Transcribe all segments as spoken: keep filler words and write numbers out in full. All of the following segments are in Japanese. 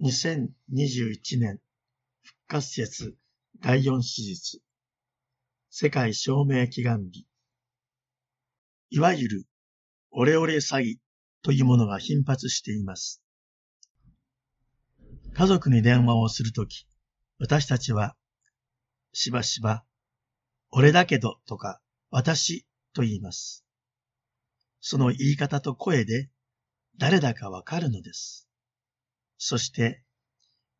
にせんにじゅういちねん復活節だいよん手術世界証明祈願日。いわゆるオレオレ詐欺というものが頻発しています。家族に電話をするとき、私たちはしばしば俺だけどとか私と言います。その言い方と声で誰だかわかるのです。そして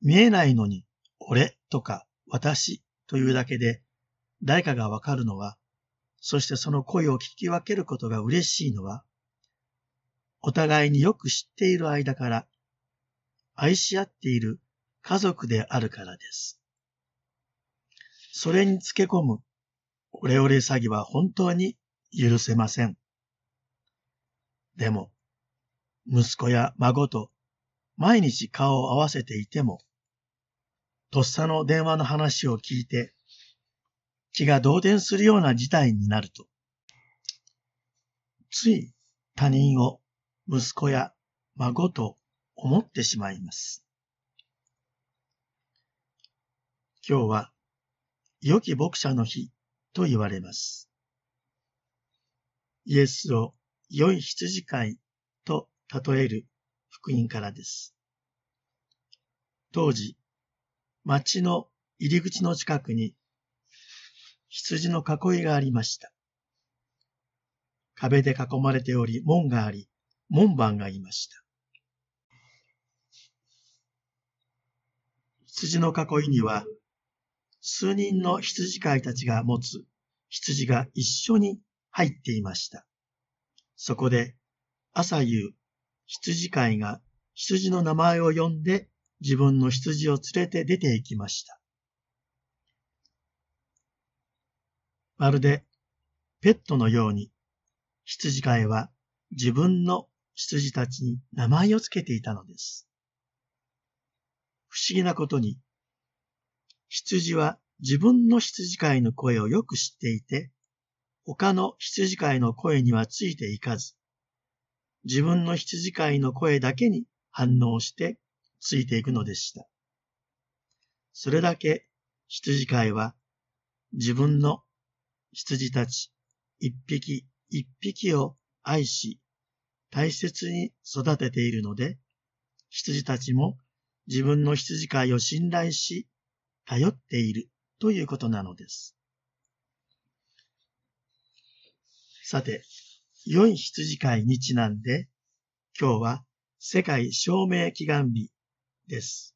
見えないのに俺とか私というだけで誰かがわかるのは、そしてその声を聞き分けることが嬉しいのは、お互いによく知っている間から愛し合っている家族であるからです。それにつけ込むオレオレ詐欺は本当に許せません。でも、息子や孫と毎日顔を合わせていても、とっさの電話の話を聞いて、気が動転するような事態になると、つい他人を息子や孫と思ってしまいます。今日は良き牧者の日と言われます。イエスを良い羊飼いと例える福音からです。当時、町の入り口の近くに羊の囲いがありました。壁で囲まれており、門があり、門番がいました。羊の囲いには、数人の羊飼いたちが持つ羊が一緒に入っていました。そこで、朝夕、羊飼いが羊の名前を呼んで、自分の羊を連れて出て行きました。まるでペットのように羊飼いは自分の羊たちに名前をつけていたのです。不思議なことに羊は自分の羊飼いの声をよく知っていて他の羊飼いの声にはついていかず自分の羊飼いの声だけに反応してついていくのでした。それだけ羊飼いは自分の羊たち一匹一匹を愛し大切に育てているので、羊たちも自分の羊飼いを信頼し頼っているということなのです。さて、良い羊飼いにちなんで、今日は世界証明祈願日です。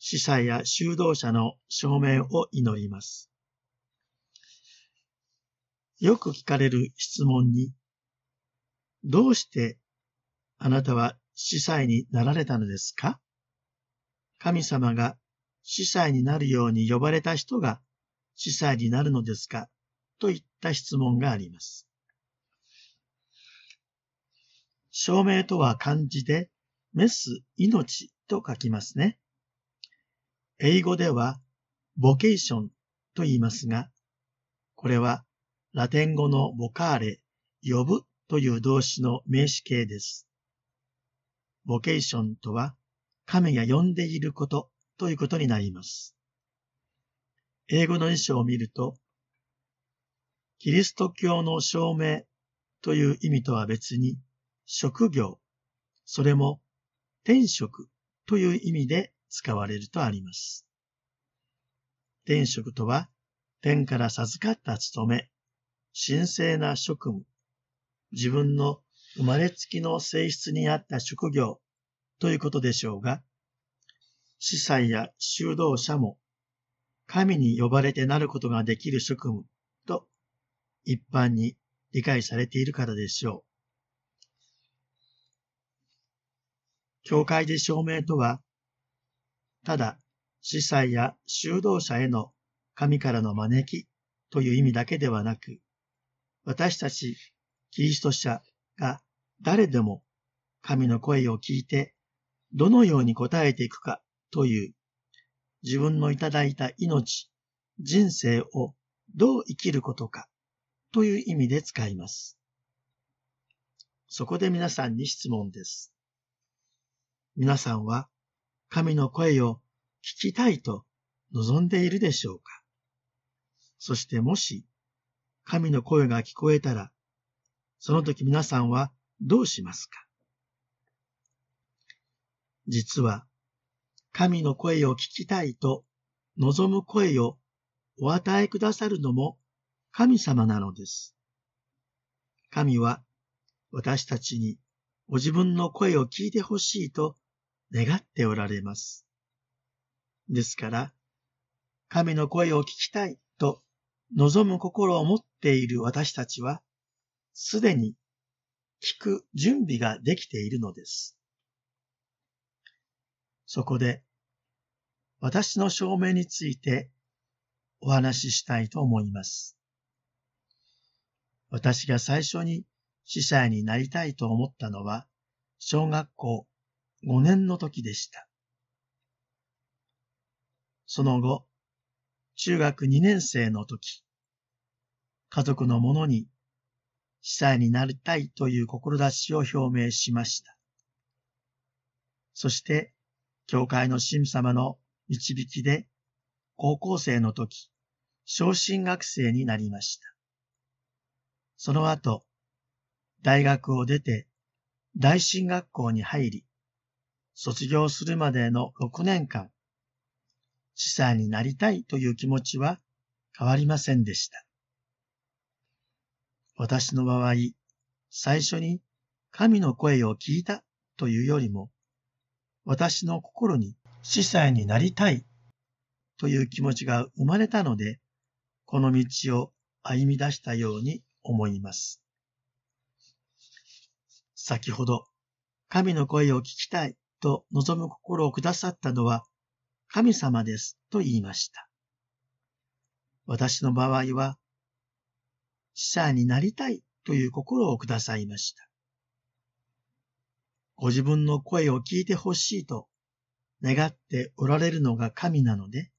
司祭や修道者の証明を祈ります。よく聞かれる質問に、どうしてあなたは司祭になられたのですか？神様が司祭になるように呼ばれた人が司祭になるのですか？といった質問があります。証明とは漢字で、メス命と書きますね。英語ではボケーションと言いますが、これはラテン語のボカーレ、呼ぶという動詞の名詞形です。ボケーションとは、神が呼んでいることということになります。英語の辞書を見ると、キリスト教の証明という意味とは別に、職業、それも天職という意味で使われるとあります。天職とは、天から授かった務め、神聖な職務、自分の生まれつきの性質に合った職業ということでしょうが、司祭や修道者も神に呼ばれてなることができる職務と一般に理解されているからでしょう。教会で証明とは、ただ司祭や修道者への神からの招きという意味だけではなく、私たちキリスト者が誰でも神の声を聞いてどのように応えていくかという自分のいただいた命、人生をどう生きることかという意味で使います。そこで皆さんに質問です。皆さんは神の声を聞きたいと望んでいるでしょうか。そしてもし神の声が聞こえたら、その時皆さんはどうしますか。実は神の声を聞きたいと望む声をお与えくださるのも神様なのです。神は私たちにご自分の声を聞いてほしいと願っておられます。ですから、神の声を聞きたいと望む心を持っている私たちは、すでに聞く準備ができているのです。そこで、私の証明についてお話ししたいと思います。私が最初に司祭になりたいと思ったのは、小学校ごねんの時でした。その後、中学にねん生の時、家族の者に司祭になりたいという志を表明しました。そして、教会の神様の導きで、高校生の時、昇進学生になりました。その後、大学を出て、大進学校に入り、卒業するまでのろくねんかん、司祭になりたいという気持ちは変わりませんでした。私の場合、最初に神の声を聞いたというよりも、私の心に司祭になりたいという気持ちが生まれたので、この道を歩み出したように思います。先ほど、神の声を聞きたいと望む心をくださったのは、神様ですと言いました。私の場合は、司祭になりたいという心をくださいました。ご自分の声を聞いてほしいと願っておられるのが神なので、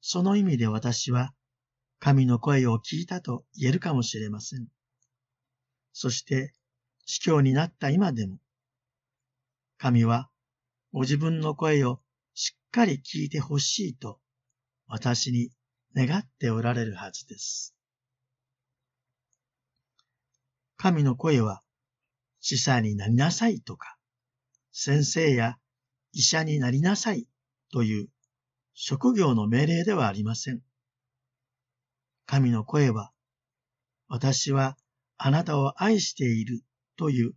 その意味で私は神の声を聞いたと言えるかもしれません。そして、司教になった今でも、神はご自分の声をしっかり聞いてほしいと私に願っておられるはずです。神の声は司祭になりなさいとか、先生や医者になりなさいという職業の命令ではありません。神の声は、私はあなたを愛しているという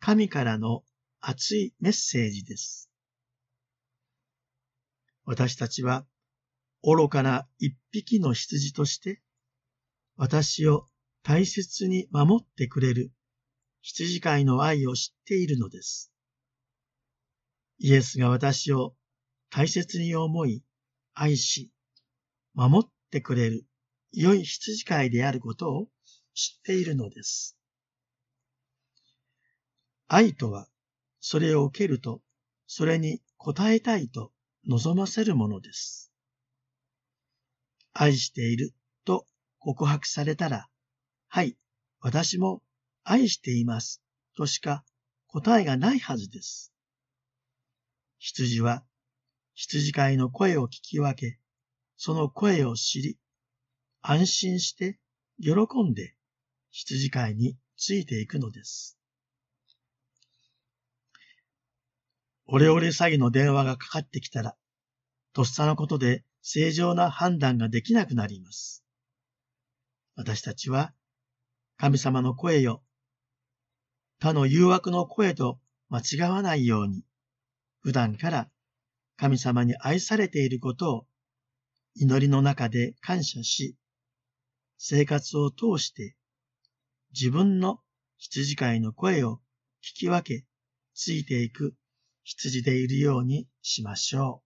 神からの熱いメッセージです。私たちは愚かな一匹の羊として、私を大切に守ってくれる羊飼いの愛を知っているのです。イエスが私を大切に思い、愛し、守ってくれる良い羊飼いであることを知っているのです。愛とは、それを受けると、それに応えたいと望ませるものです。愛していると告白されたら、はい、私も愛していますとしか答えがないはずです。羊は羊飼いの声を聞き分け、その声を知り、安心して喜んで羊飼いについていくのです。オレオレ詐欺の電話がかかってきたら、とっさのことで正常な判断ができなくなります。私たちは神様の声よ、他の誘惑の声と間違わないように、普段から神様に愛されていることを祈りの中で感謝し、生活を通して自分の羊飼いの声を聞き分け、ついていく羊でいるようにしましょう。